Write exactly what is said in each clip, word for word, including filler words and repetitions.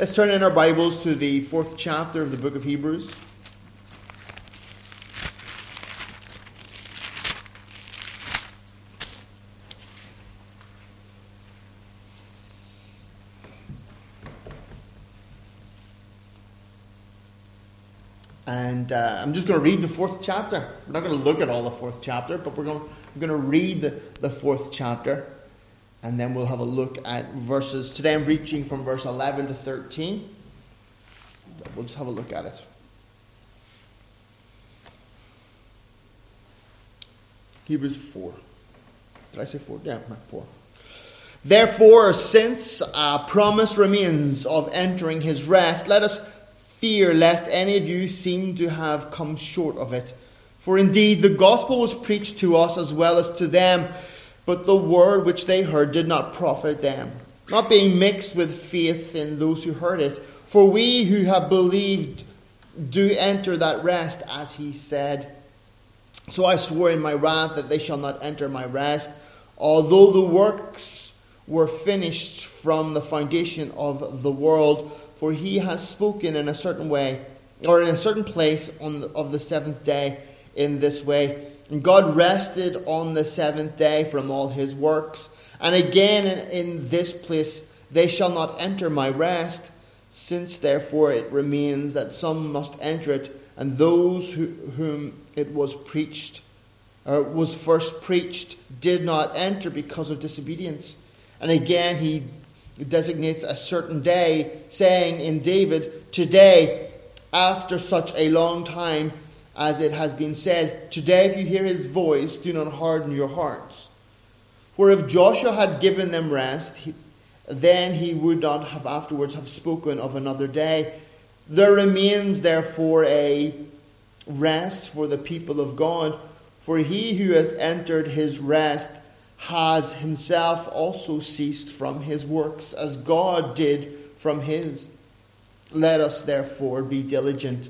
Let's turn in our Bibles to the fourth chapter of the book of Hebrews. And uh, I'm just going to read the fourth chapter. We're not going to look at all the fourth chapter, but we're going to, we're going to read the, the fourth chapter. And then we'll have a look at verses. Today I'm reaching from verse eleven to thirteen. We'll just have a look at it. Hebrews four. Did I say four? Yeah, not four. Therefore, since a promise remains of entering his rest, let us fear lest any of you seem to have come short of it. For indeed, the gospel was preached to us as well as to them, but the word which they heard did not profit them, not being mixed with faith in those who heard it. For we who have believed do enter that rest, as he said. So I swore in my wrath that they shall not enter my rest, although the works were finished from the foundation of the world. For he has spoken in a certain way, or in a certain place on the, of the seventh day in this way. And God rested on the seventh day from all his works. And again in this place they shall not enter my rest. Since therefore it remains that some must enter it, and those who, whom it was preached, or was first preached, did not enter because of disobedience. And again he designates a certain day, saying in David, today, after such a long time, as it has been said, today if you hear his voice, do not harden your hearts. For if Joshua had given them rest, he, then he would not have afterwards have spoken of another day. There remains therefore a rest for the people of God. For he who has entered his rest has himself also ceased from his works, as God did from his. Let us therefore be diligent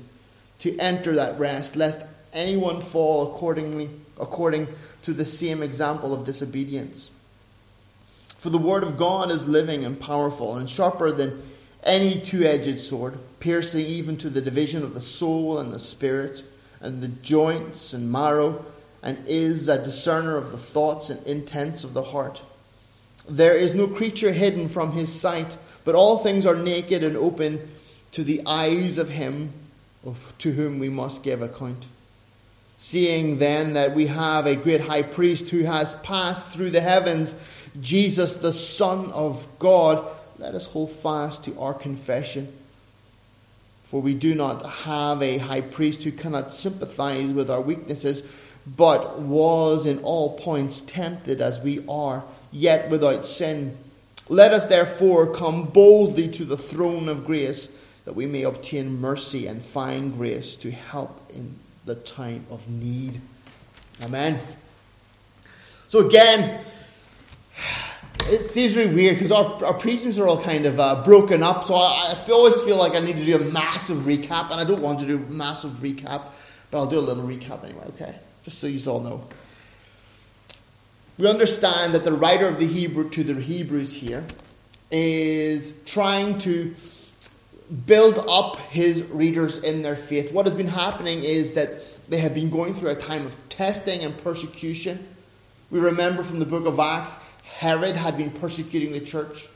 to enter that rest, lest anyone fall accordingly, according to the same example of disobedience. For the word of God is living and powerful, and sharper than any two-edged sword, piercing even to the division of the soul and the spirit, and the joints and marrow, and is a discerner of the thoughts and intents of the heart. There is no creature hidden from his sight, but all things are naked and open to the eyes of him Of, to whom we must give account. Seeing then that we have a great high priest who has passed through the heavens, Jesus the Son of God, let us hold fast to our confession. For we do not have a high priest who cannot sympathize with our weaknesses, but was in all points tempted as we are, yet without sin. Let us therefore come boldly to the throne of grace, that we may obtain mercy and find grace to help in the time of need. Amen. So again, it seems really weird because our, our preachings are all kind of uh, broken up. So I, I always feel like I need to do a massive recap. And I don't want to do a massive recap, but I'll do a little recap anyway, okay? Just so you all know. We understand that the writer of the Hebrew to the Hebrews here is trying to build up his readers in their faith. What has been happening is that they have been going through a time of testing and persecution. We remember from the book of Acts, Herod had been persecuting the church.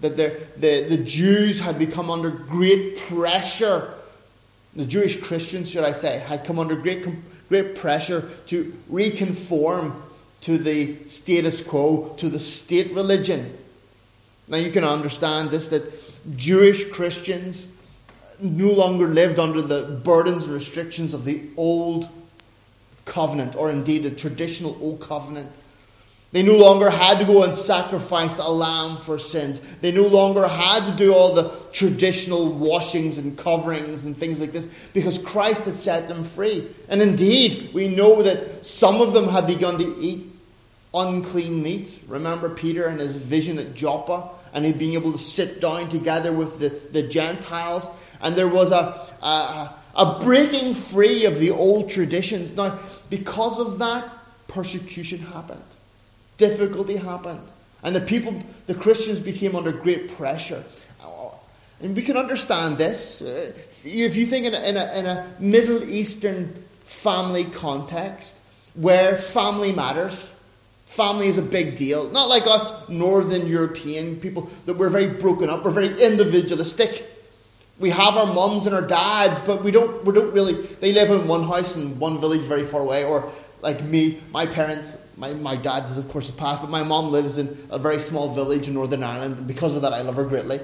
That the, the, the Jews had become under great pressure. The Jewish Christians, should I say, had come under great, great pressure to reconform to the status quo, to the state religion. Now you can understand this, that Jewish Christians no longer lived under the burdens and restrictions of the old covenant, or indeed the traditional old covenant. They no longer had to go and sacrifice a lamb for sins. They no longer had to do all the traditional washings and coverings and things like this, because Christ had set them free. And indeed, we know that some of them had begun to eat unclean meat. Remember Peter and his vision at Joppa, and him being able to sit down together with the, the Gentiles. And there was a, a a breaking free of the old traditions. Now, because of that, persecution happened. Difficulty happened. And the people, the Christians became under great pressure. And we can understand this. Uh, if you think in a, in, a, in a Middle Eastern family context where family matters, family is a big deal. Not like us Northern European people that we're very broken up, we're very individualistic. We have our mums and our dads, but we don't we don't really, they live in one house in one village very far away. Or like me, my parents, my, my dad is of course passed, but my mum lives in a very small village in Northern Ireland, and because of that I love her greatly.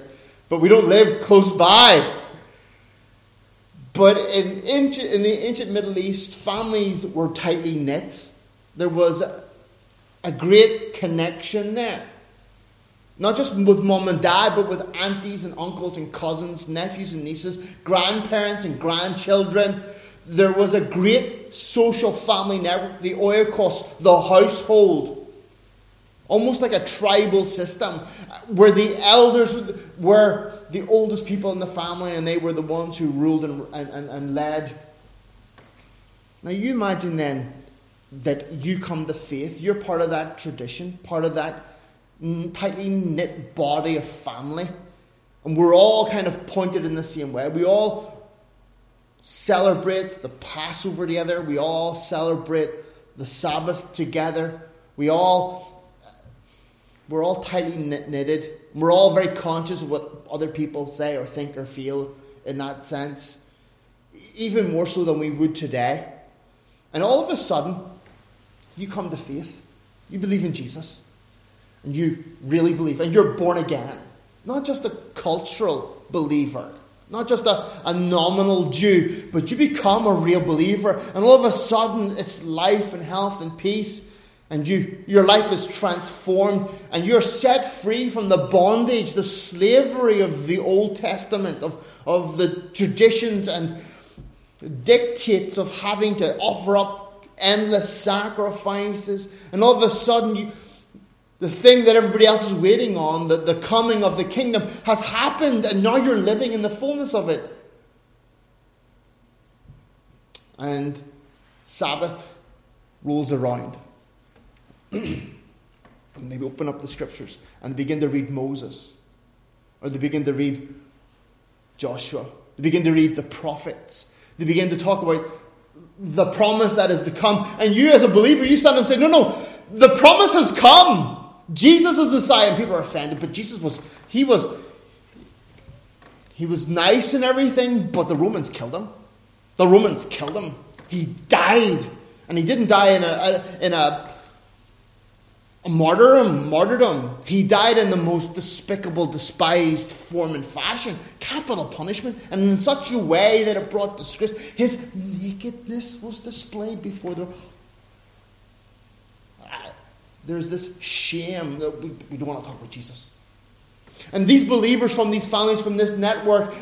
But we don't live close by. But in, ancient, in the ancient Middle East, families were tightly knit. There was a, a great connection there. Not just with mom and dad, but with aunties and uncles and cousins, nephews and nieces, grandparents and grandchildren. There was a great social family network, the oikos, the household. Almost like a tribal system, where the elders were the oldest people in the family and they were the ones who ruled and, and, and led. Now you imagine then that you come to faith, you're part of that tradition, part of that tightly knit body of family, and we're all kind of pointed in the same way. We all celebrate the Passover together, we all celebrate the Sabbath together, we all... We're all tightly knitted. We're all very conscious of what other people say or think or feel in that sense. Even more so than we would today. And all of a sudden, you come to faith. You believe in Jesus. And you really believe. And you're born again. Not just a cultural believer. Not just a, a nominal Jew. But you become a real believer. And all of a sudden, it's life and health and peace. And you, your life is transformed, and you're set free from the bondage, the slavery of the Old Testament, of, of the traditions and dictates of having to offer up endless sacrifices. And all of a sudden, you, the thing that everybody else is waiting on, the, the coming of the kingdom, has happened, and now you're living in the fullness of it. And Sabbath rolls around. And they open up the scriptures and they begin to read Moses, or they begin to read Joshua, they begin to read the prophets, they begin to talk about the promise that is to come. And you as a believer, you stand and say, no, no, the promise has come. Jesus is Messiah. And people are offended, but Jesus was, he was, he was nice and everything, but the Romans killed him. The Romans killed him. He died, and he didn't die in a, in a, A martyrdom, martyrdom. He died in the most despicable, despised form and fashion. Capital punishment. And in such a way that it brought disgrace. His nakedness was displayed before the... There's this shame that we, we don't want to talk about Jesus. And these believers from these families, from this network,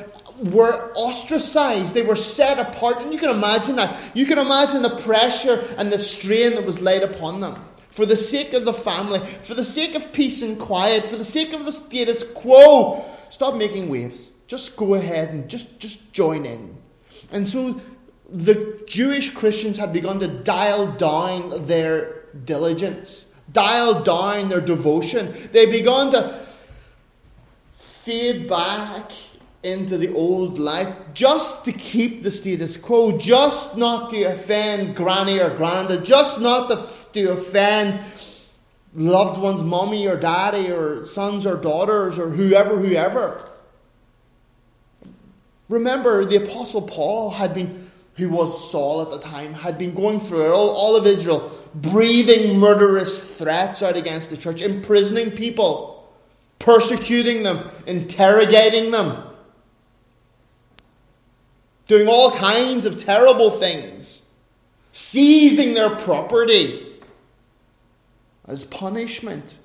were ostracized. They were set apart. And you can imagine that. You can imagine the pressure and the strain that was laid upon them. For the sake of the family, for the sake of peace and quiet, for the sake of the status quo, stop making waves. Just go ahead and just, just join in. And so the Jewish Christians had begun to dial down their diligence, dial down their devotion. They began to fade back into the old life just to keep the status quo, just not to offend granny or granda, just not to to offend loved ones, mommy or daddy or sons or daughters or whoever, whoever. Remember, the Apostle Paul had been, who was Saul at the time, had been going through all, all of Israel, breathing murderous threats out against the church, imprisoning people, persecuting them, interrogating them, doing all kinds of terrible things, seizing their property as punishment.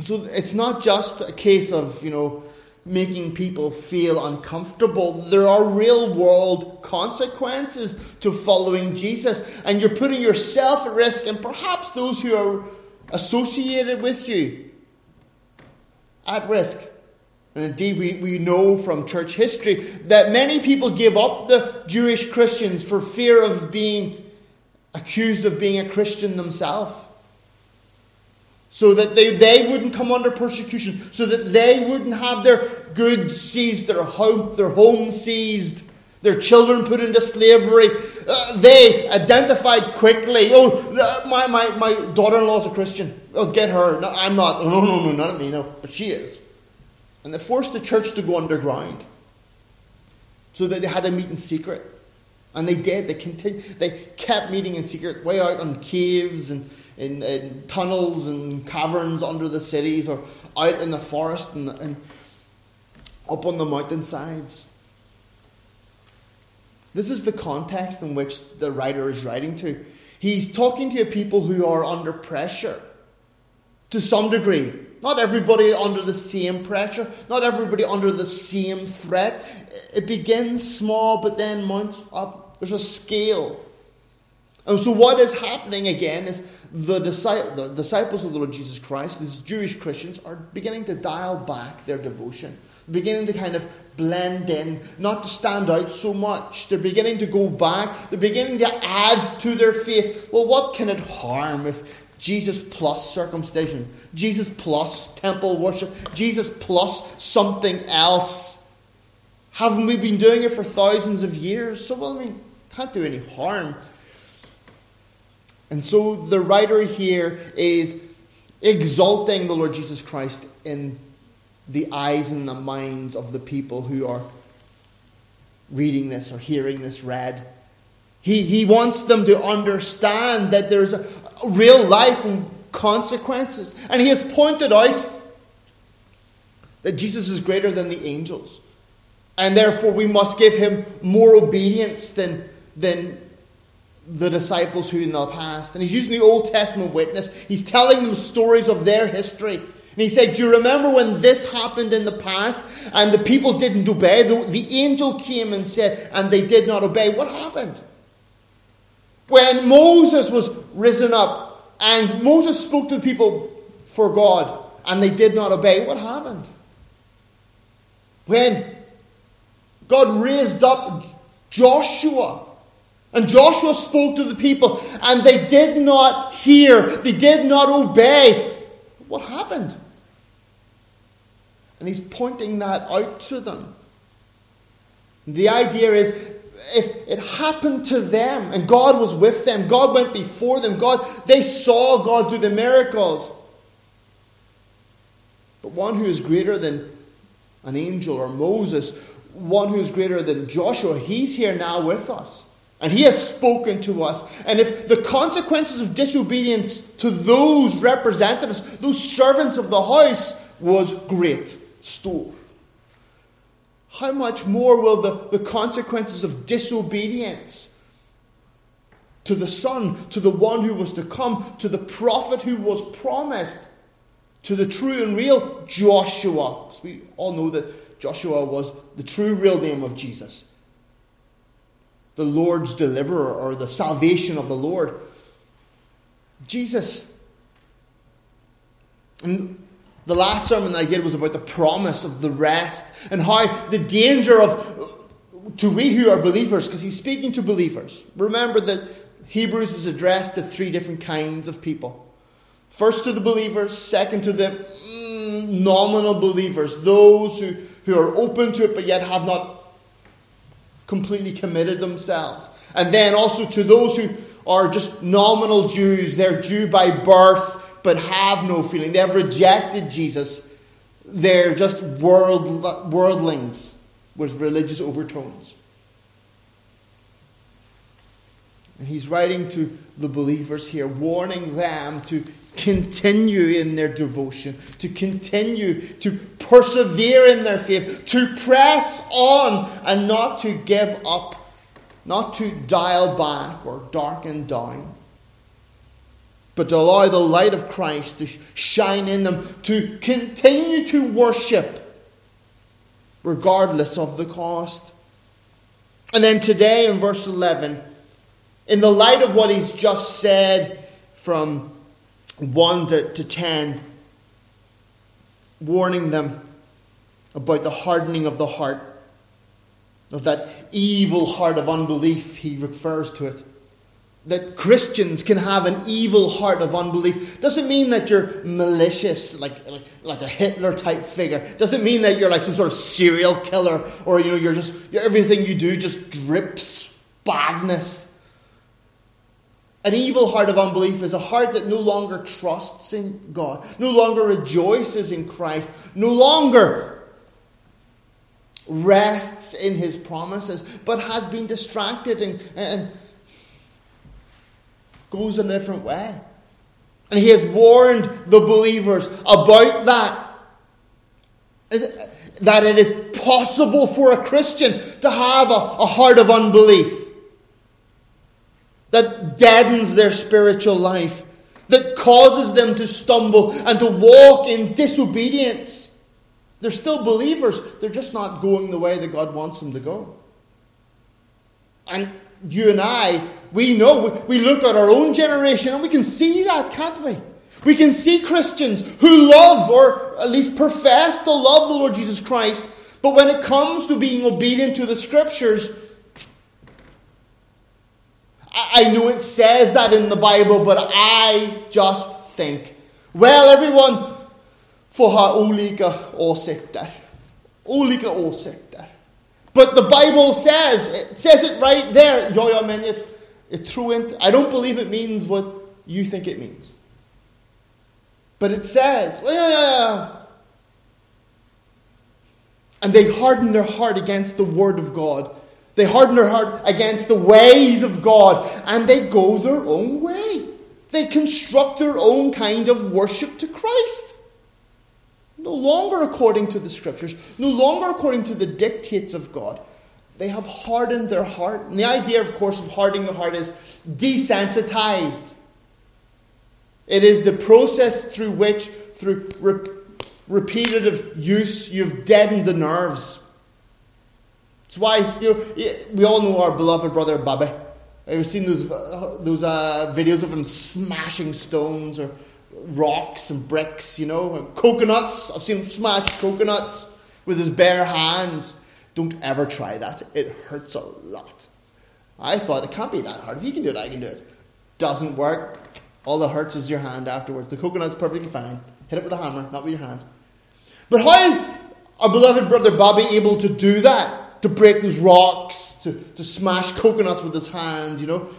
So it's not just a case of, you know, making people feel uncomfortable. There are real world consequences to following Jesus. And you're putting yourself at risk and perhaps those who are associated with you at risk. And indeed, we, we know from church history that many people give up the Jewish Christians for fear of being accused of being a Christian themselves. so that they, they wouldn't come under persecution, so that they wouldn't have their goods seized, their home, their home seized, their children put into slavery. Uh, they identified quickly. Oh, my, my, my daughter-in-law's a Christian. Oh, get her. No, I'm not. No, no, no, not me, no. But she is. And they forced the church to go underground so that they had to meet in secret. And they did. They continued. They kept meeting in secret, way out in caves and in, in tunnels and caverns under the cities, or out in the forest and, and up on the mountainsides. This is the context in which the writer is writing to. He's talking to people who are under pressure to some degree. Not everybody under the same pressure. Not everybody under the same threat. It begins small but then mounts up. There's a scale. And so what is happening again is the disciples of the Lord Jesus Christ, these Jewish Christians, are beginning to dial back their devotion. Beginning to kind of blend in, not to stand out so much. They're beginning to go back. They're beginning to add to their faith. Well, what can it harm if Jesus plus circumcision, Jesus plus temple worship, Jesus plus something else? Haven't we been doing it for thousands of years? So, well, I mean, can't do any harm. And so the writer here is exalting the Lord Jesus Christ in the eyes and the minds of the people who are reading this or hearing this read. He he wants them to understand that there's a, a real life and consequences. And he has pointed out that Jesus is greater than the angels. And therefore we must give him more obedience than, than the disciples who in the past. And he's using the Old Testament witness. He's telling them stories of their history. And he said, do you remember when this happened in the past and the people didn't obey? The, the angel came and said, and they did not obey. What happened? When Moses was risen up and Moses spoke to the people for God and they did not obey, what happened? When God raised up Joshua and Joshua spoke to the people and they did not hear, they did not obey, what happened? And he's pointing that out to them. The idea is, if it happened to them, and God was with them, God went before them, God, they saw God do the miracles. But one who is greater than an angel or Moses, one who is greater than Joshua, he's here now with us. And he has spoken to us. And if the consequences of disobedience to those representatives, those servants of the house, was great store, how much more will the, the consequences of disobedience to the Son, to the one who was to come, to the prophet who was promised, to the true and real Joshua. Because we all know that Joshua was the true real name of Jesus. The Lord's deliverer, or the salvation of the Lord, Jesus. And the last sermon that I did was about the promise of the rest and how the danger of, to we who are believers, because he's speaking to believers. Remember that Hebrews is addressed to three different kinds of people. First to the believers, second to the mm, nominal believers, those who, who are open to it but yet have not completely committed themselves. And then also to those who are just nominal Jews. They're Jew by birth, but have no feeling. They have rejected Jesus. They're just world, worldlings with religious overtones. And he's writing to the believers here, warning them to continue in their devotion, to continue to persevere in their faith, to press on and not to give up, not to dial back or darken down, but to allow the light of Christ to shine in them, to continue to worship regardless of the cost. And then today in verse eleven, in the light of what he's just said from one to ten, warning them about the hardening of the heart, of that evil heart of unbelief, he refers to it. that Christians can have an evil heart of unbelief doesn't mean that you're malicious, like, like like a Hitler type figure. Doesn't mean that you're like some sort of serial killer, or you know you're just you're, everything you do just drips badness. An evil heart of unbelief is a heart that no longer trusts in God, no longer rejoices in Christ, no longer rests in His promises, but has been distracted and and. goes a different way. And He has warned the believers about that. That it is possible for a Christian to have a, a heart of unbelief that deadens their spiritual life, that causes them to stumble and to walk in disobedience. They're still believers. They're just not going the way that God wants them to go. And you and I, we know, we look at our own generation and we can see that, can't we? We can see Christians who love, or at least profess to love the Lord Jesus Christ, but when it comes to being obedient to the Scriptures, I know it says that in the Bible, but I just think, well, everyone får ha olika åsikter. Olika åsikter. But the Bible says, it says it right there. Jag men jag, jag tror inte, I don't believe it means what you think it means. But it says, well, yeah, yeah, yeah. And they harden their heart against the Word of God. They harden their heart against the ways of God. And they go their own way. They construct their own kind of worship to Christ. No longer according to the Scriptures, no longer according to the dictates of God. They have hardened their heart. And the idea, of course, of hardening the heart is desensitized. It is the process through which, through re- repetitive use, you've deadened the nerves. It's why, you know, we all know our beloved brother Bobby. I've seen those, uh, those uh, videos of him smashing stones or rocks and bricks, you know, and coconuts. I've seen him smash coconuts with his bare hands. Don't ever try that. It hurts a lot. I thought it can't be that hard. If he can do it, I can do it. Doesn't work. All that hurts is your hand afterwards. The coconut's perfectly fine. Hit it with a hammer, not with your hand. But how is our beloved brother Bobby able to do that? To break those rocks, to, to smash coconuts with his hand, you know?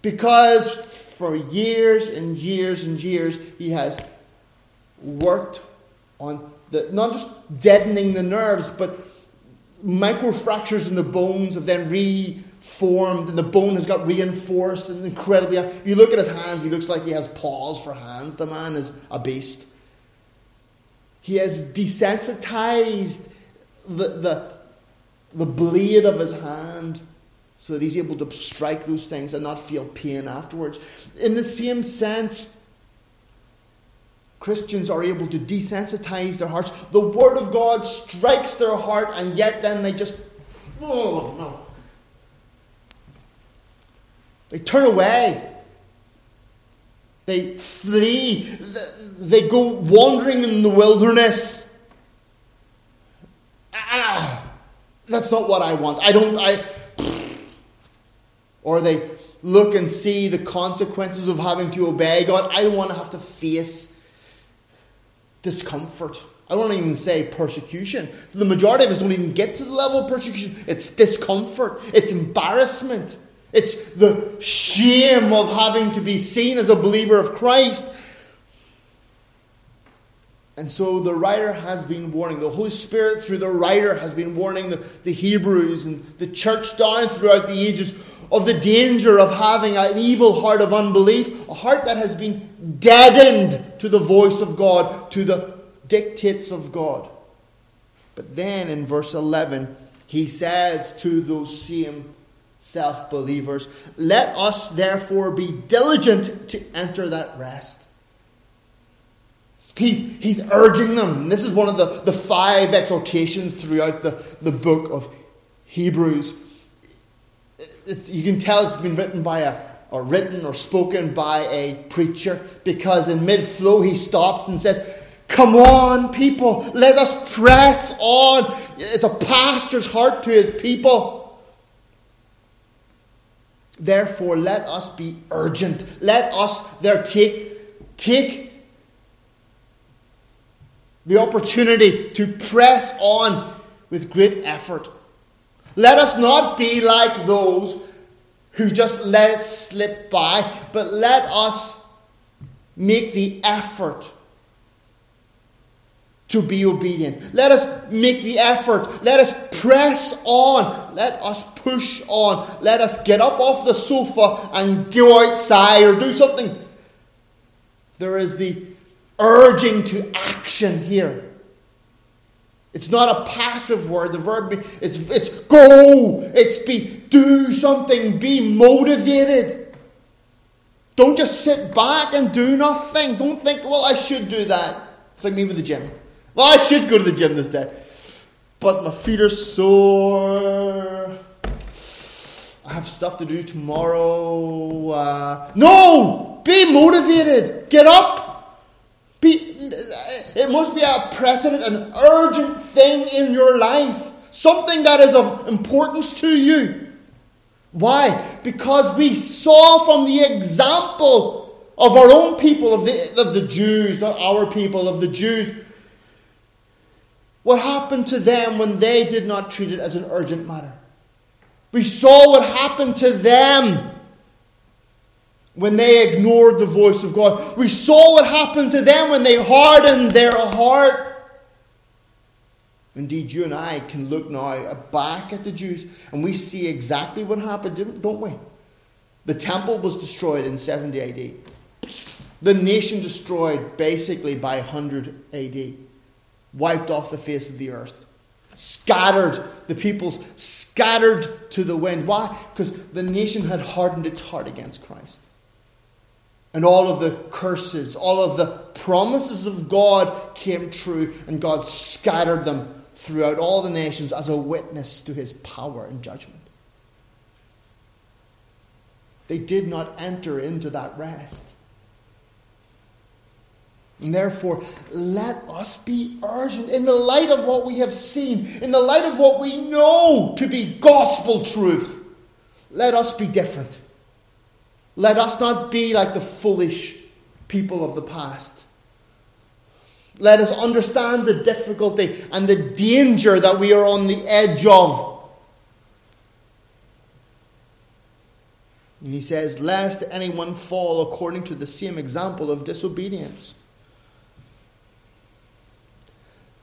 Because for years and years and years, he has worked on the, not just deadening the nerves, but microfractures in the bones have then reformed, and the bone has got reinforced and incredibly. If you look at his hands, he looks like he has paws for hands. The man is a beast. He has desensitized the the, the blade of his hand, so that he's able to strike those things and not feel pain afterwards. In the same sense, Christians are able to desensitize their hearts. The Word of God strikes their heart, and yet then they just, oh no. They turn away. They flee. They go wandering in the wilderness. Ah, that's not what I want. I don't, I... Or they look and see the consequences of having to obey God. I don't want to have to face discomfort. I don't even say persecution. The majority of us don't even get to the level of persecution. It's discomfort. It's embarrassment. It's the shame of having to be seen as a believer of Christ. And so the writer has been warning, the Holy Spirit through the writer has been warning the, the Hebrews and the church down throughout the ages of the danger of having an evil heart of unbelief, a heart that has been deadened to the voice of God, to the dictates of God. But then in verse eleven, he says to those same self-believers, "Let us therefore be diligent to enter that rest." He's, he's urging them. This is one of the, the five exhortations throughout the, the book of Hebrews. It's, you can tell it's been written by a, or written or spoken by a preacher, because in mid-flow he stops and says, "Come on, people, let us press on." It's a pastor's heart to his people. Therefore, let us be urgent. Let us there take, take the opportunity to press on with great effort. Let us not be like those who just let it slip by, but let us make the effort to be obedient. Let us make the effort. Let us press on. Let us push on. Let us get up off the sofa and go outside or do something. There is the urging to action here. It's not a passive word. The verb is it's go. It's be do something. Be motivated. Don't just sit back and do nothing. Don't think, well, I should do that. It's like me with the gym. Well, I should go to the gym this day, but my feet are sore. I have stuff to do tomorrow. Uh, no! Be motivated. Get up. Be. It must be a precedent, an urgent thing in your life. Something that is of importance to you. Why? Because we saw from the example of our own people, of the, of the Jews, not our people, of the Jews, what happened to them when they did not treat it as an urgent matter? We saw what happened to them when they ignored the voice of God. We saw what happened to them when they hardened their heart. Indeed, you and I can look now back at the Jews and we see exactly what happened, don't we? The temple was destroyed in seventy A D. The nation destroyed basically by one hundred A D. Wiped off the face of the earth. Scattered. The peoples scattered to the wind. Why? Because the nation had hardened its heart against Christ. And all of the curses, all of the promises of God came true. And God scattered them throughout all the nations as a witness to his power and judgment. They did not enter into that rest. And therefore, let us be urgent in the light of what we have seen, in the light of what we know to be gospel truth. Let us be different. Let us not be like the foolish people of the past. Let us understand the difficulty and the danger that we are on the edge of. And he says, lest anyone fall according to the same example of disobedience.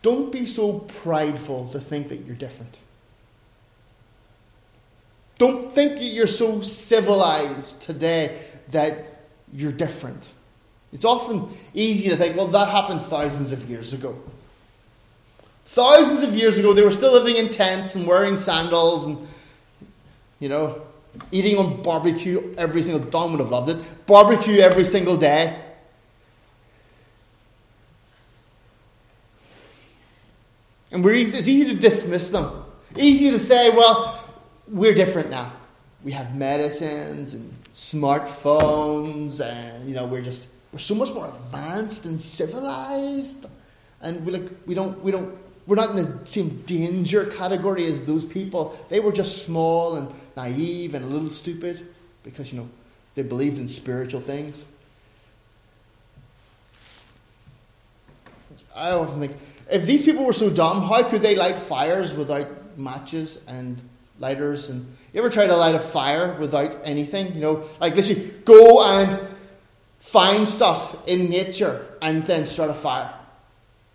Don't be so prideful to think that you're different. Don't think you're so civilized today that you're different. It's often easy to think, well, that happened thousands of years ago. Thousands of years ago, they were still living in tents and wearing sandals and, you know, eating on barbecue every single day. Don would have loved it. Barbecue every single day. And we're easy, it's easy to dismiss them. Easy to say, well, we're different now. We have medicines and smartphones and, you know, we're just, we're so much more advanced and civilized. And we like, we don't, we don't, we're not in the same danger category as those people. They were just small and naive and a little stupid because, you know, they believed in spiritual things. I often think, if these people were so dumb, how could they light fires without matches and lighters? And you ever try to light a fire without anything? You know, like literally go and find stuff in nature and then start a fire.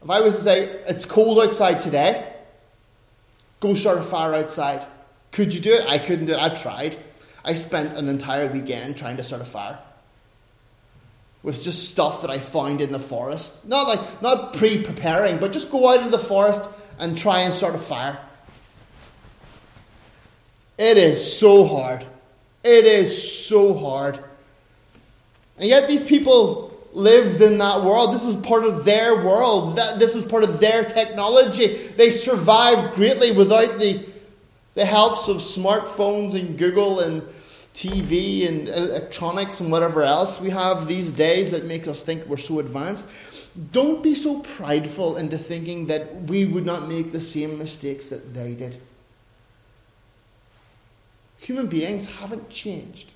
If I was to say, it's cold outside today, go start a fire outside. Could you do it? I couldn't do it. I've tried. I spent an entire weekend trying to start a fire. With just stuff that I found in the forest. Not like not pre-preparing, but just go out into the forest and try and start a fire. It is so hard. It is so hard. And yet these people lived in that world. This was part of their world. This was part of their technology. They survived greatly without the, the helps of smartphones and Google and T V and electronics and whatever else we have these days that make us think we're so advanced. Don't be so prideful into thinking that we would not make the same mistakes that they did. Human beings haven't changed.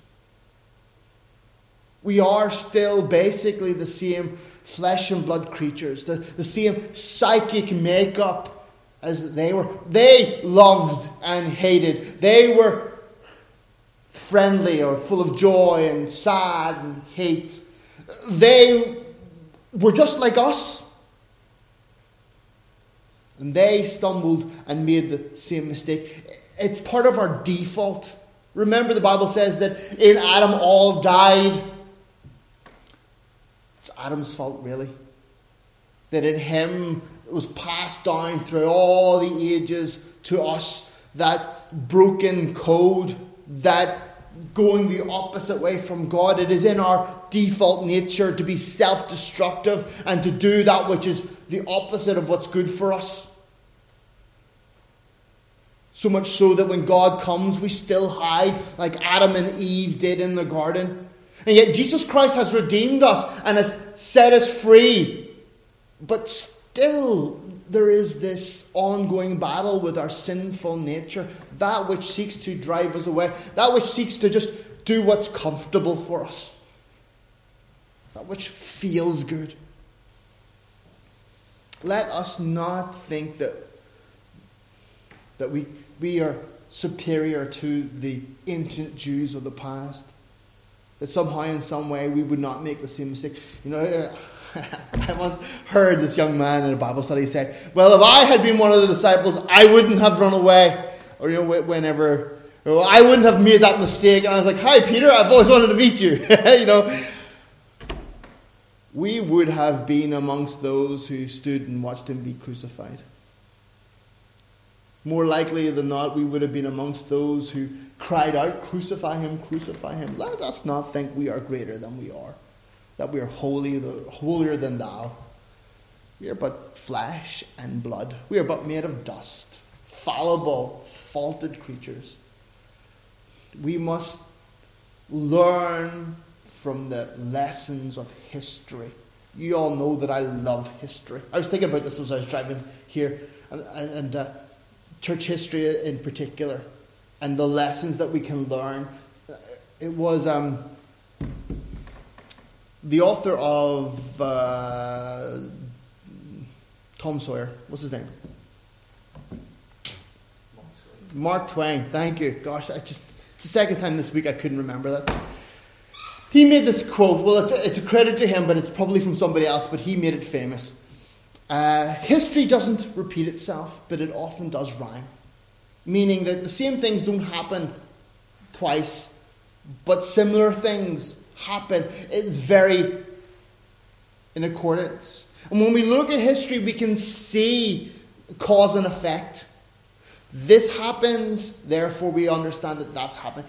We are still basically the same flesh and blood creatures, the, the same psychic makeup as they were. They loved and hated. They were friendly or full of joy and sad and hate. They were just like us. And they stumbled and made the same mistake. It's part of our default. Remember, the Bible says that in Adam all died. It's Adam's fault, really. That in him it was passed down through all the ages to us, that broken code, that going the opposite way from God. It is in our default nature to be self-destructive and to do that which is the opposite of what's good for us. So much so that when God comes, we still hide like Adam and Eve did in the garden. And yet Jesus Christ has redeemed us and has set us free. But still, there is this ongoing battle with our sinful nature. That which seeks to drive us away. That which seeks to just do what's comfortable for us. That which feels good. Let us not think that, that we... We are superior to the ancient Jews of the past. That somehow, in some way, we would not make the same mistake. You know, I once heard this young man in a Bible study say, well, if I had been one of the disciples, I wouldn't have run away. Or, you know, whenever, or I wouldn't have made that mistake. And I was like, hi, Peter, I've always wanted to meet you. You know, we would have been amongst those who stood and watched him be crucified. More likely than not, we would have been amongst those who cried out, crucify him, crucify him. Let us not think we are greater than we are, that we are holy, holier than thou. We are but flesh and blood. We are but made of dust, fallible, faulted creatures. We must learn from the lessons of history. You all know that I love history. I was thinking about this as I was driving here, and... and uh, church history in particular, and the lessons that we can learn. It was um, the author of uh, Tom Sawyer. What's his name? Mark Twain. Thank you. Gosh, I just it's the second time this week I couldn't remember that. He made this quote. Well, it's a, it's a credit to him, but it's probably from somebody else. But he made it famous. Uh, history doesn't repeat itself, but it often does rhyme. Meaning that the same things don't happen twice, but similar things happen. It's very in accordance. And when we look at history, we can see cause and effect. This happens, therefore we understand that that's happened.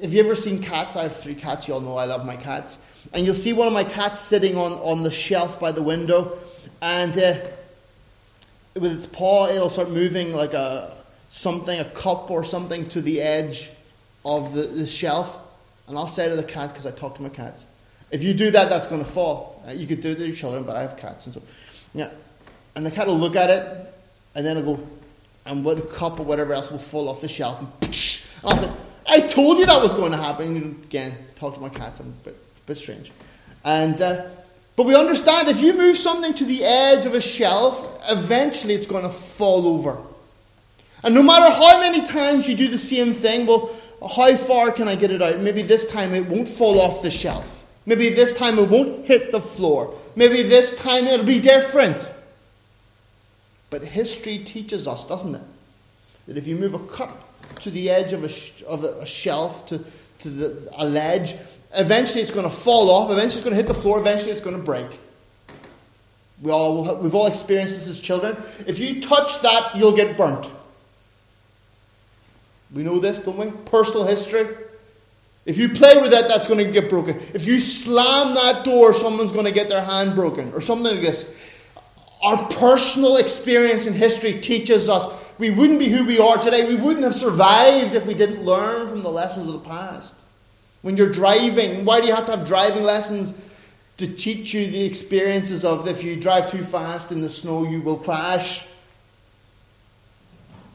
Have you ever seen cats? I have three cats. You all know I love my cats. And you'll see one of my cats sitting on, on the shelf by the window. And uh, with its paw, it'll start moving like a something, a cup or something, to the edge of the, the shelf. And I'll say to the cat, because I talk to my cats, if you do that, that's going to fall. Uh, you could do it to your children, but I have cats. And so, yeah. And the cat will look at it, and then it'll go, and with the cup or whatever else will fall off the shelf. And, poosh, and I'll say, I told you that was going to happen. And again, talk to my cats, I'm a bit, a bit strange. And... Uh, But we understand if you move something to the edge of a shelf, eventually it's going to fall over. And no matter how many times you do the same thing, well, how far can I get it out? Maybe this time it won't fall off the shelf. Maybe this time it won't hit the floor. Maybe this time it'll be different. But history teaches us, doesn't it? That if you move a cup to the edge of a, sh- of a shelf, to, to the, a ledge, eventually it's going to fall off. Eventually it's going to hit the floor. Eventually it's going to break. We all have, we've all experienced this as children. If you touch that, you'll get burnt. We know this, don't we? Personal history. If you play with that, that's going to get broken. If you slam that door, someone's going to get their hand broken or something like this. Our personal experience in history teaches us we wouldn't be who we are today. We wouldn't have survived if we didn't learn from the lessons of the past. When you're driving, why do you have to have driving lessons to teach you the experiences of if you drive too fast in the snow, you will crash?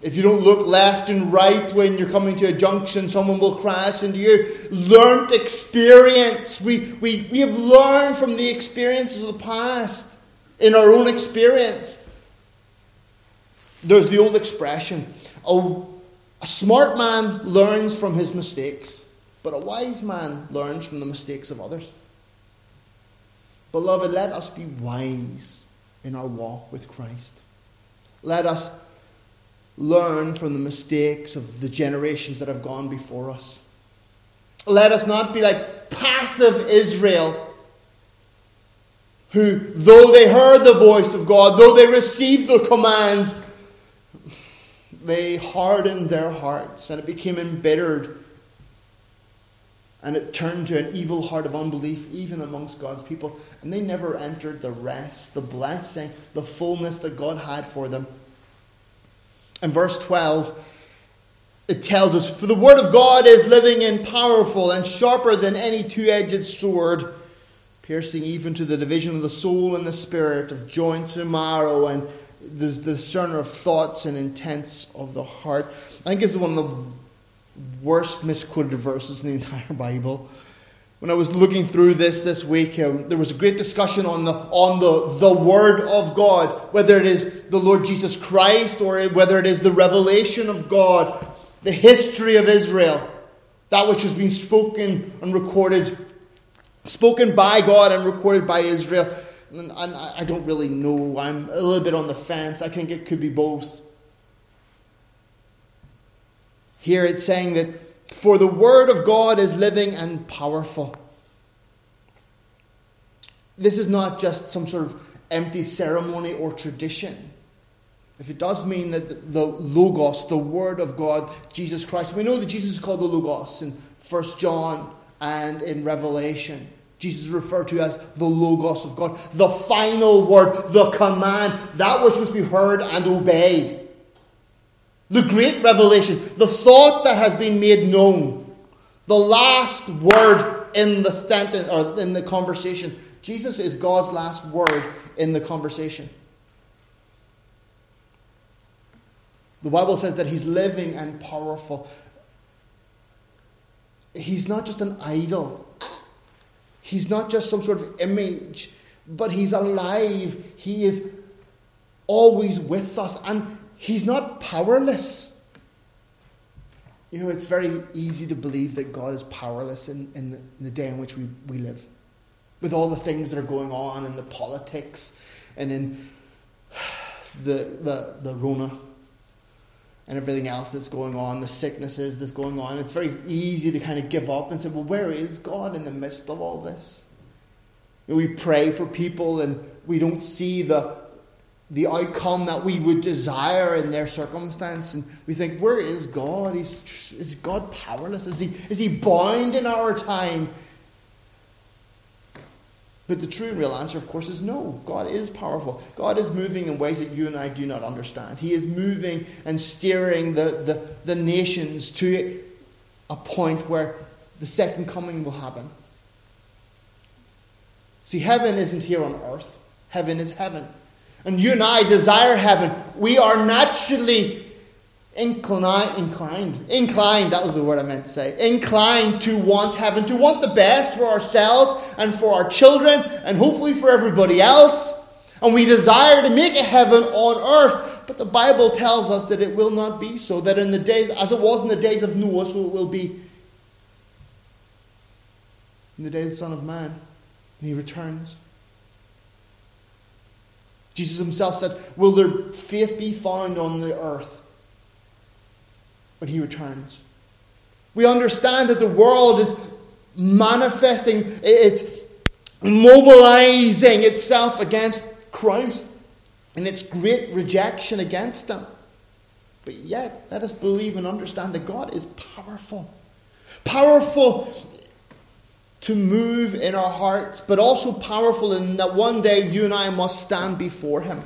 If you don't look left and right when you're coming to a junction, someone will crash into you. Learned experience. We, we, we have learned from the experiences of the past. In our own experience. There's the old expression. A, a smart man learns from his mistakes, but a wise man learns from the mistakes of others. Beloved, let us be wise in our walk with Christ. Let us learn from the mistakes of the generations that have gone before us. Let us not be like passive Israel, who, though they heard the voice of God, though they received the commands, they hardened their hearts, and it became embittered, and it turned to an evil heart of unbelief, even amongst God's people, and they never entered the rest, the blessing, the fullness that God had for them. In verse twelve, it tells us, "For the word of God is living and powerful and sharper than any two-edged sword, piercing even to the division of the soul and the spirit, of joints and marrow, and the discerner of thoughts and intents of the heart." I think this is one of the worst misquoted verses in the entire Bible. When I was looking through this this week, um, there was a great discussion on the on the, the Word of God, whether it is the Lord Jesus Christ or whether it is the revelation of God, the history of Israel, that which has been spoken and recorded, spoken by God and recorded by Israel. And, and I don't really know. I'm a little bit on the fence. I think it could be both. Here it's saying that, "For the word of God is living and powerful." This is not just some sort of empty ceremony or tradition. If it does mean that the Logos, the word of God, Jesus Christ, we know that Jesus is called the Logos in First John and in Revelation. Jesus is referred to as the Logos of God, the final word, the command, that which must be heard and obeyed. The great revelation, the thought that has been made known, the last word in the sentence or in the conversation. Jesus is God's last word in the conversation. The Bible says that he's living and powerful. He's not just an idol. He's not just some sort of image, but he's alive. He is always with us, and he's not powerless. You know, it's very easy to believe that God is powerless in, in, the, in the day in which we, we live. With all the things that are going on in the politics and in the, the, the Rona and everything else that's going on, the sicknesses that's going on. It's very easy to kind of give up and say, well, where is God in the midst of all this? You know, we pray for people and we don't see the the outcome that we would desire in their circumstance. And we think, where is God? Is, is God powerless? Is he, is he bound in our time? But the true and real answer, of course, is no. God is powerful. God is moving in ways that you and I do not understand. He is moving and steering the, the, the nations to a point where the second coming will happen. See, heaven isn't here on earth. Heaven is heaven. And you and I desire heaven. We are naturally inclined, inclined, inclined, that was the word I meant to say, inclined to want heaven, to want the best for ourselves and for our children and hopefully for everybody else. And we desire to make a heaven on earth. But the Bible tells us that it will not be so, that in the days, as it was in the days of Noah, so it will be in the day of the Son of Man, when he returns. Jesus himself said, will their faith be found on the earth when he returns? We understand that the world is manifesting, it's mobilizing itself against Christ and its great rejection against him. But yet, let us believe and understand that God is powerful. Powerful to move in our hearts, but also powerful in that one day you and I must stand before him.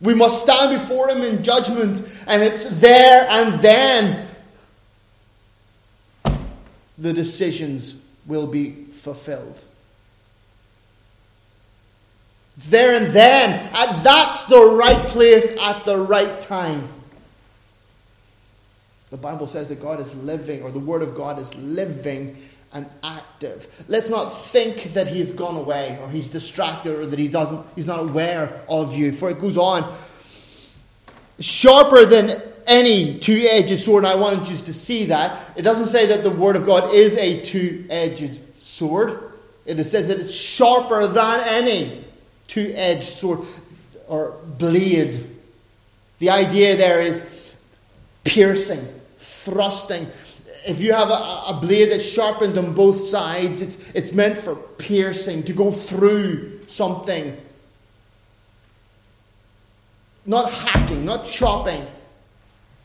We must stand before him in judgment, and it's there and then the decisions will be fulfilled. It's there and then. That's the right place at the right time. The Bible says that God is living, or the Word of God is living and active. Let's not think that he's gone away, or he's distracted, or that he doesn't, he's not aware of you. For it goes on, sharper than any two-edged sword, and I wanted you to see that. It doesn't say that the Word of God is a two-edged sword. It says that it's sharper than any two-edged sword or blade. The idea there is piercing, thrusting. If you have a, a blade that's sharpened on both sides, it's it's meant for piercing, to go through something. Not hacking, not chopping,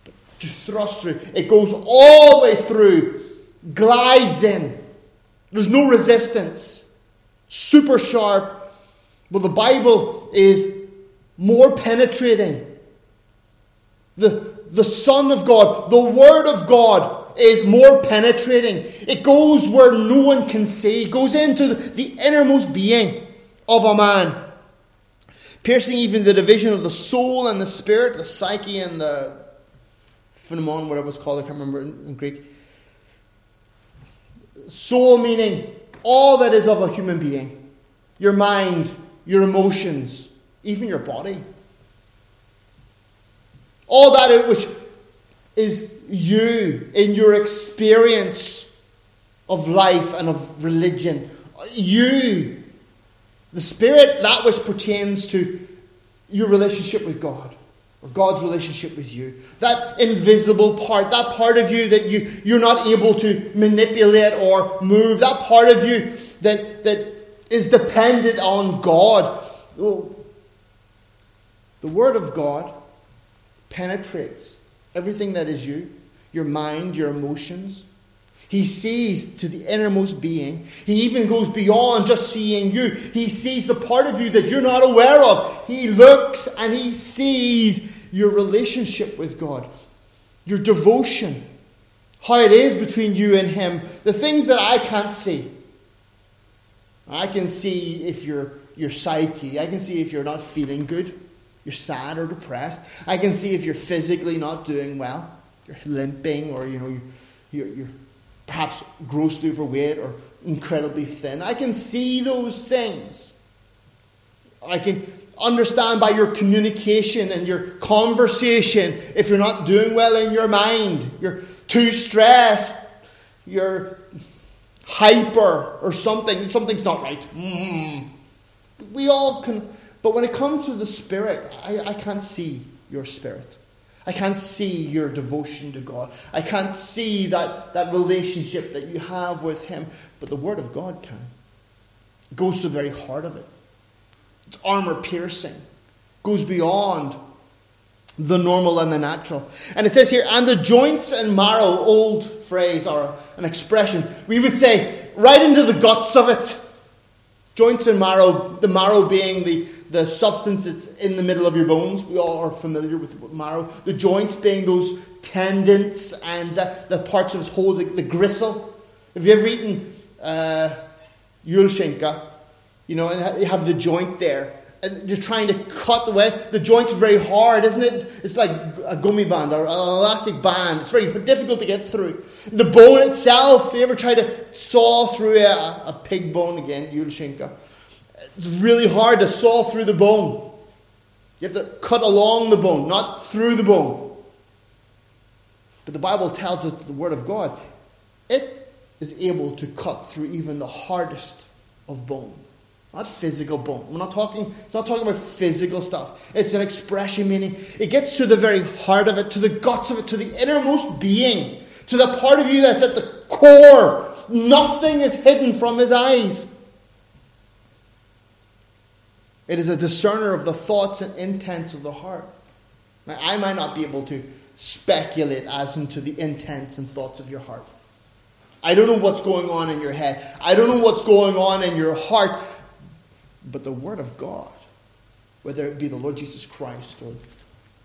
but to thrust through. It goes all the way through, glides in. There's no resistance. Super sharp. Well, the Bible is more penetrating. The, the Son of God, the Word of God, is more penetrating. It goes where no one can see. It goes into the, the innermost being of a man, piercing even the division of the soul and the spirit, the psyche and the phenomenon, whatever it's called, I can't remember in Greek. Soul meaning all that is of a human being. Your mind, your emotions, even your body. All that which is you in your experience of life and of religion. You, the spirit, that which pertains to your relationship with God, or God's relationship with you. That invisible part, that part of you that you, you're not able to manipulate or move, that part of you that that is dependent on God. Well, the Word of God penetrates everything that is you, your mind, your emotions. He sees to the innermost being. He even goes beyond just seeing you. He sees the part of you that you're not aware of. He looks and he sees your relationship with God, your devotion, how it is between you and him, the things that I can't see. I can see if you're your psyche. I can see if you're not feeling good, you're sad or depressed. I can see if you're physically not doing well, you're limping, or you know you're, you're perhaps grossly overweight or incredibly thin. I can see those things. I can understand by your communication and your conversation if you're not doing well in your mind. You're too stressed. You're hyper or something. Something's not right. Mm. We all can. But when it comes to the Spirit, I, I can't see your spirit. I can't see your devotion to God. I can't see that, that relationship that you have with him. But the Word of God can. It goes to the very heart of it. It's armor piercing. It goes beyond the normal and the natural. And it says here, and the joints and marrow, old phrase or an expression. We would say, right into the guts of it. Joints and marrow, the marrow being the, the substance that's in the middle of your bones. We all are familiar with marrow. The joints being those tendons and uh, the parts of his whole, the, the gristle. Have you ever eaten uh, julshinka? You know, and you have the joint there. And you're trying to cut away. The joint's very hard, isn't it? It's like a gummy band or an elastic band. It's very difficult to get through. The bone itself, you ever try to saw through a, a pig bone again, julshinka? It's really hard to saw through the bone. You have to cut along the bone, not through the bone. But the Bible tells us the Word of God, it is able to cut through even the hardest of bone. Not physical bone. We're not talking, it's not talking about physical stuff. It's an expression, meaning it gets to the very heart of it, to the guts of it, to the innermost being, to the part of you that's at the core. Nothing is hidden from his eyes. It is a discerner of the thoughts and intents of the heart. Now, I might not be able to speculate as into the intents and thoughts of your heart. I don't know what's going on in your head. I don't know what's going on in your heart. But the Word of God, whether it be the Lord Jesus Christ or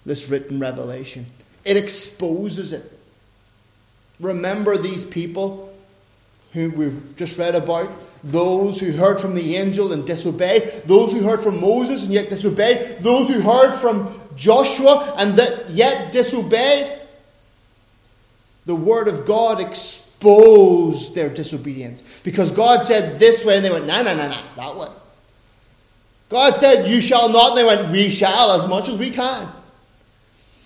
this written revelation, it exposes it. Remember these people who we've just read about, those who heard from the angel and disobeyed, those who heard from Moses and yet disobeyed, those who heard from Joshua and that yet disobeyed. the word of God exposed their disobedience. Because God said this way, and they went, no, no, no, no, that way. God said, you shall not, and they went, we shall, as much as we can.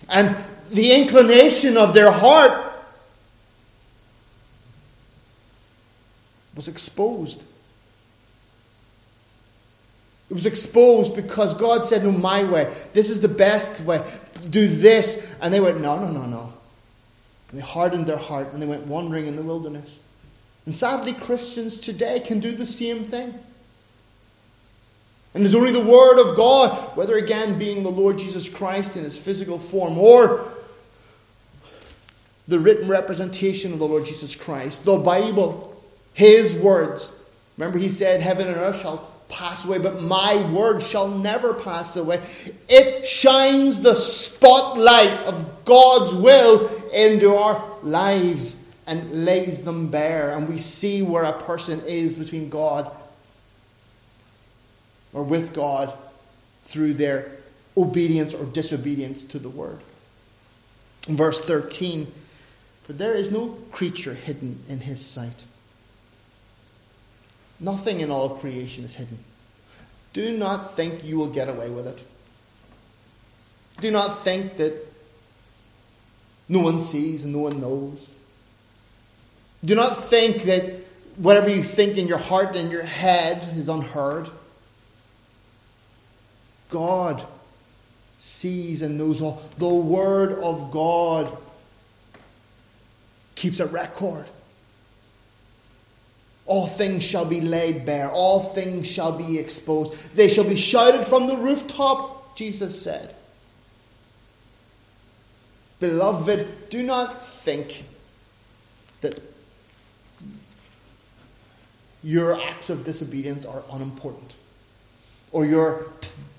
And the inclination of their heart was exposed. It was exposed because God said, no, my way. This is the best way. Do this. And they went, no, no, no, no. And they hardened their heart and they went wandering in the wilderness. And sadly, Christians today can do the same thing. And it's only the Word of God, whether again being the Lord Jesus Christ in His physical form or the written representation of the Lord Jesus Christ, the Bible, His words. Remember He said, heaven and earth shall pass away, but my word shall never pass away. It shines the spotlight of God's will into our lives and lays them bare. And we see where a person is between God or with God through their obedience or disobedience to the word. In verse thirteen, for there is no creature hidden in his sight. Nothing in all of creation is hidden. Do not think you will get away with it. Do not think that no one sees and no one knows. Do not think that whatever you think in your heart and in your head is unheard. God sees and knows all. The Word of God keeps a record. All things shall be laid bare. All things shall be exposed. They shall be shouted from the rooftop, Jesus said. Beloved, do not think that your acts of disobedience are unimportant. Or you're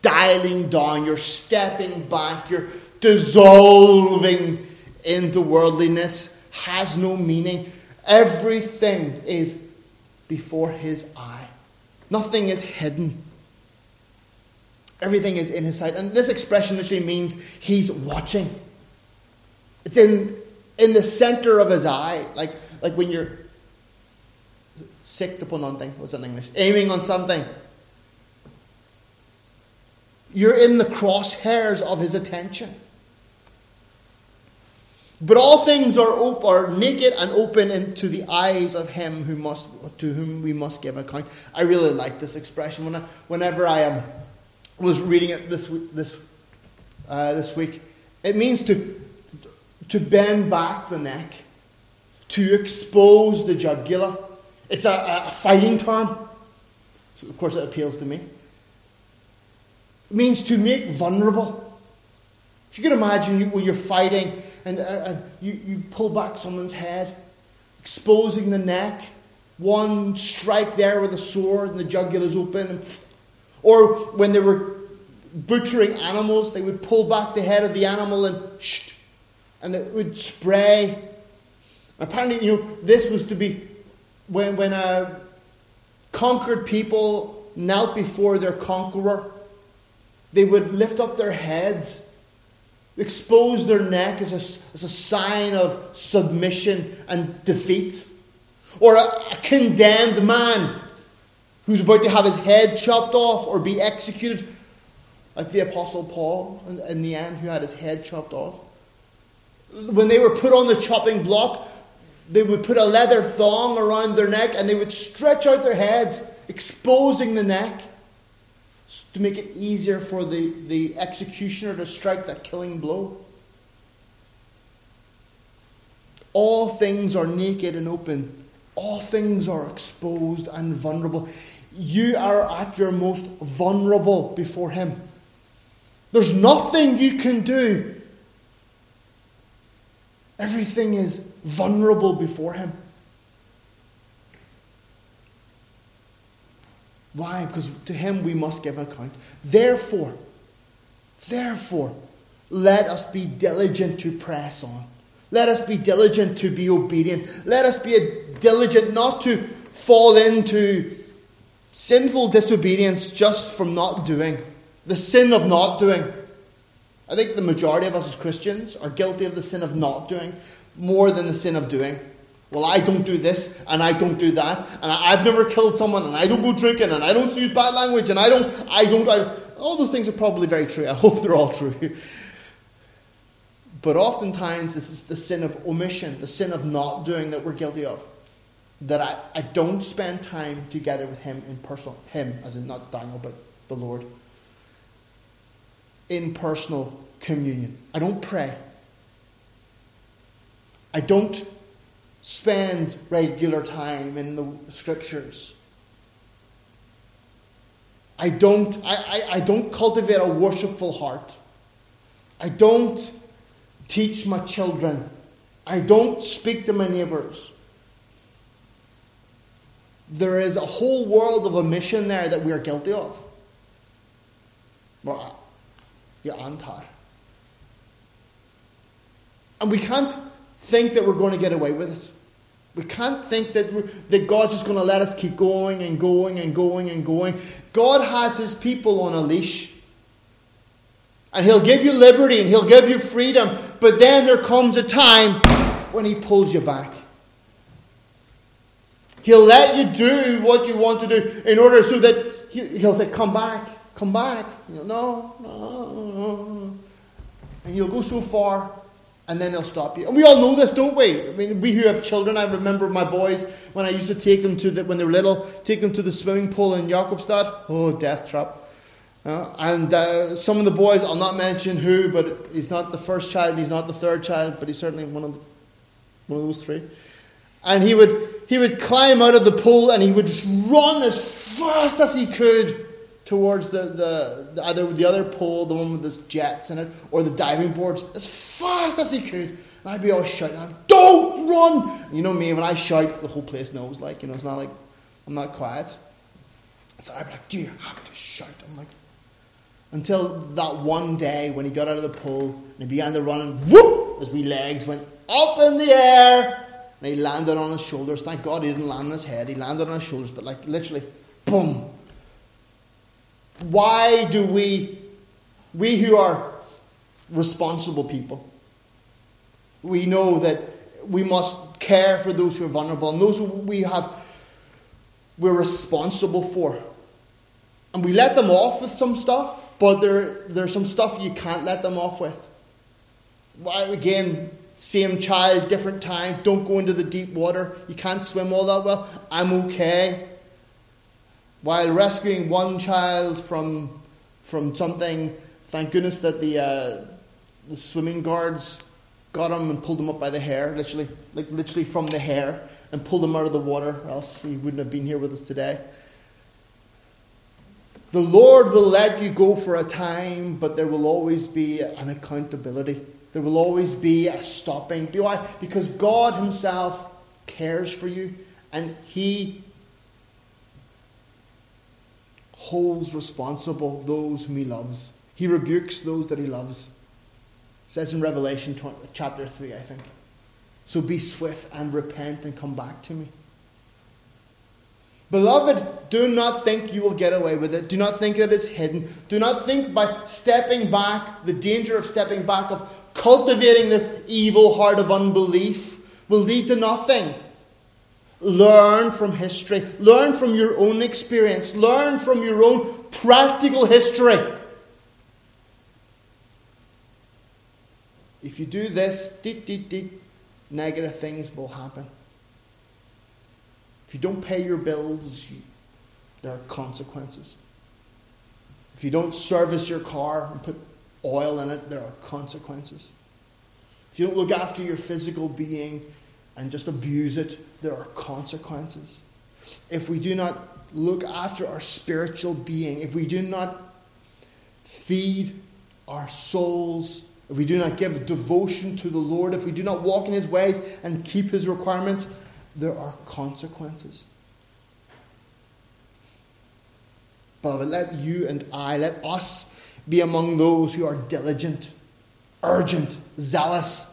dialing down, you're stepping back, you're dissolving into worldliness. Has no meaning. Everything is before his eye. Nothing is hidden. Everything is in his sight. And this expression literally means he's watching. It's in in the center of his eye. Like, like when you're sick upon something. What's that in English? Aiming on something. You're in the crosshairs of his attention. But all things are, op- are naked and open into the eyes of him who must, to whom we must give account. I really like this expression. When I, whenever I um, was reading it this this uh, this week, it means to to bend back the neck, to expose the jugular. It's a, a fighting term, so of course it appeals to me. It means to make vulnerable. If you can imagine when you're fighting. And, and you, you pull back someone's head, exposing the neck. One strike there with a sword and the jugular's open. Or when they were butchering animals, they would pull back the head of the animal and and it would spray. Apparently, you know, this was to be when when uh, conquered people knelt before their conqueror, they would lift up their heads. Expose their neck as a, as a sign of submission and defeat. Or a, a condemned man who's about to have his head chopped off or be executed, like the Apostle Paul in, in the end, who had his head chopped off. When they were put on the chopping block, they would put a leather thong around their neck and they would stretch out their heads, exposing the neck, to make it easier for the, the executioner to strike that killing blow. All things are naked and open. All things are exposed and vulnerable. You are at your most vulnerable before him. There's nothing you can do. Everything is vulnerable before him. Why? Because to him we must give account. Therefore, therefore, let us be diligent to press on. Let us be diligent to be obedient. Let us be diligent not to fall into sinful disobedience just from not doing. The sin of not doing. I think the majority of us as Christians are guilty of the sin of not doing. more than the sin of doing. Well, I don't do this, and I don't do that, and I've never killed someone, and I don't go drinking, and I don't use bad language, and I don't, I don't, I don't. All those things are probably very true. I hope they're all true. But oftentimes, this is the sin of omission, the sin of not doing that we're guilty of. That I, I don't spend time together with him in personal, him as in not Daniel, but the Lord. In personal communion. I don't pray. I don't spend regular time in the scriptures. I don't, I, I, I don't cultivate a worshipful heart. I don't teach my children. I don't speak to my neighbors. There is a whole world of omission there that we are guilty of. And we can't think that we're going to get away with it. We can't think that we're, that God's just going to let us keep going and going and going and going. God has his people on a leash. And he'll give you liberty and he'll give you freedom. But then there comes a time when he pulls you back. He'll let you do what you want to do in order so that he'll say, come back, come back. You'll, no, no, no. And you'll go so far and then he'll stop you. And we all know this, don't we? I mean, we who have children, I remember my boys, when I used to take them to the, when they were little, take them to the swimming pool in Jakobstad. Oh, death trap. Uh, and uh, some of the boys, I'll not mention who, but he's not the first child, he's not the third child, but he's certainly one of the, one of those three. And he would he would climb out of the pool and he would just run as fast as he could towards the, the, the either the other pool, the one with the jets in it, or the diving boards, as fast as he could. And I'd be always shouting at him, don't run! And you know me, when I shout, the whole place knows, like, you know, it's not like I'm not quiet. So I'd be like, do you have to shout? I'm like, until that one day when he got out of the pool and he began to run and whoop, his wee legs went up in the air. And he landed on his shoulders. Thank God he didn't land on his head. He landed on his shoulders, but like literally, boom. Why do we, we who are responsible people, we know that we must care for those who are vulnerable and those who we have, we're responsible for. And we let them off with some stuff, but there, there's some stuff you can't let them off with. Why, again, same child, different time. Don't go into the deep water. You can't swim all that well. I'm okay. While rescuing one child from from something, thank goodness that the uh, the swimming guards got him and pulled him up by the hair, literally, like literally from the hair, and pulled him out of the water. Else he wouldn't have been here with us today. The Lord will let you go for a time, but there will always be an accountability. There will always be a stopping. Why? Because God himself cares for you and he holds responsible those whom he loves. He rebukes those that he loves. It says in Revelation chapter three, I think. So be swift and repent and come back to me. Beloved, do not think you will get away with it. Do not think that it's hidden. Do not think by stepping back, the danger of stepping back, of cultivating this evil heart of unbelief will lead to nothing. Learn from history. Learn from your own experience. Learn from your own practical history. If you do this, deep, deep, deep, negative things will happen. If you don't pay your bills, you, there are consequences. If you don't service your car and put oil in it, there are consequences. If you don't look after your physical being and just abuse it, there are consequences. If we do not look after our spiritual being, if we do not feed our souls, if we do not give devotion to the Lord, if we do not walk in his ways and keep his requirements, there are consequences. Beloved, let you and I, let us be among those who are diligent, urgent, zealous,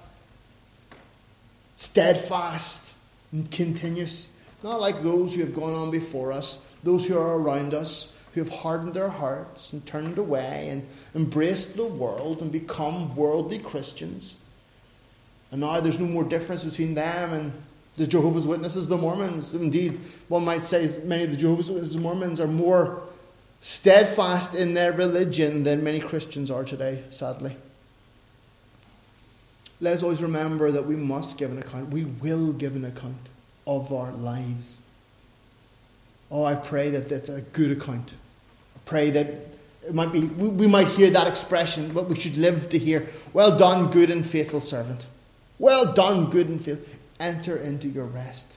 steadfast, and continuous. Not like those who have gone on before us, those who are around us, who have hardened their hearts and turned away and embraced the world and become worldly Christians. And now there's no more difference between them and the Jehovah's Witnesses, the Mormons. Indeed, one might say many of the Jehovah's Witnesses, the Mormons, are more steadfast in their religion than many Christians are today, sadly. Let us always remember that we must give an account. We will give an account of our lives. Oh, I pray that that's a good account. I pray that it might be. We might hear that expression, but we should live to hear, "Well done, good and faithful servant. Well done, good and faithful. Enter into your rest."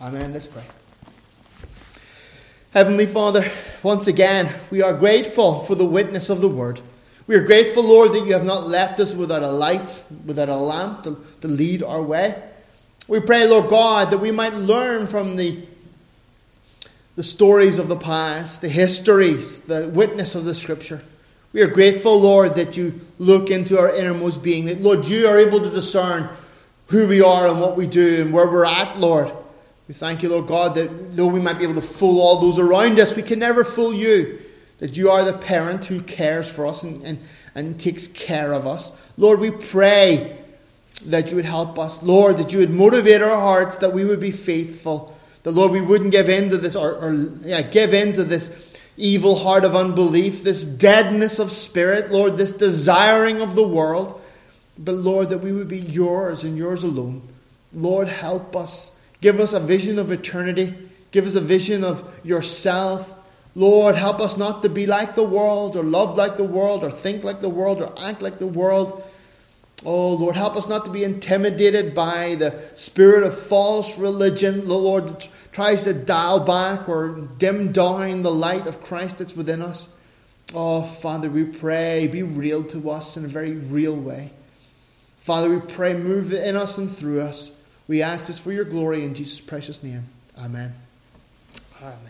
Amen. Let's pray. Heavenly Father, once again, we are grateful for the witness of the Word. We are grateful, Lord, that you have not left us without a light, without a lamp to, to lead our way. We pray, Lord God, that we might learn from the, the stories of the past, the histories, the witness of the Scripture. We are grateful, Lord, that you look into our innermost being, that, Lord, you are able to discern who we are and what we do and where we're at, Lord. We thank you, Lord God, that though we might be able to fool all those around us, we can never fool you. That you are the parent who cares for us and, and, and takes care of us. Lord, we pray that you would help us. Lord, that you would motivate our hearts, that we would be faithful. That, Lord, we wouldn't give in to this, or, or yeah, give in to this evil heart of unbelief, this deadness of spirit, Lord, this desiring of the world. But, Lord, that we would be yours and yours alone. Lord, help us. Give us a vision of eternity. Give us a vision of yourself. Lord, help us not to be like the world, or love like the world, or think like the world, or act like the world. Oh, Lord, help us not to be intimidated by the spirit of false religion. The Lord tries to dial back or dim down the light of Christ that's within us. Oh, Father, we pray, be real to us in a very real way. Father, we pray, move in us and through us. We ask this for your glory in Jesus' precious name. Amen. Amen.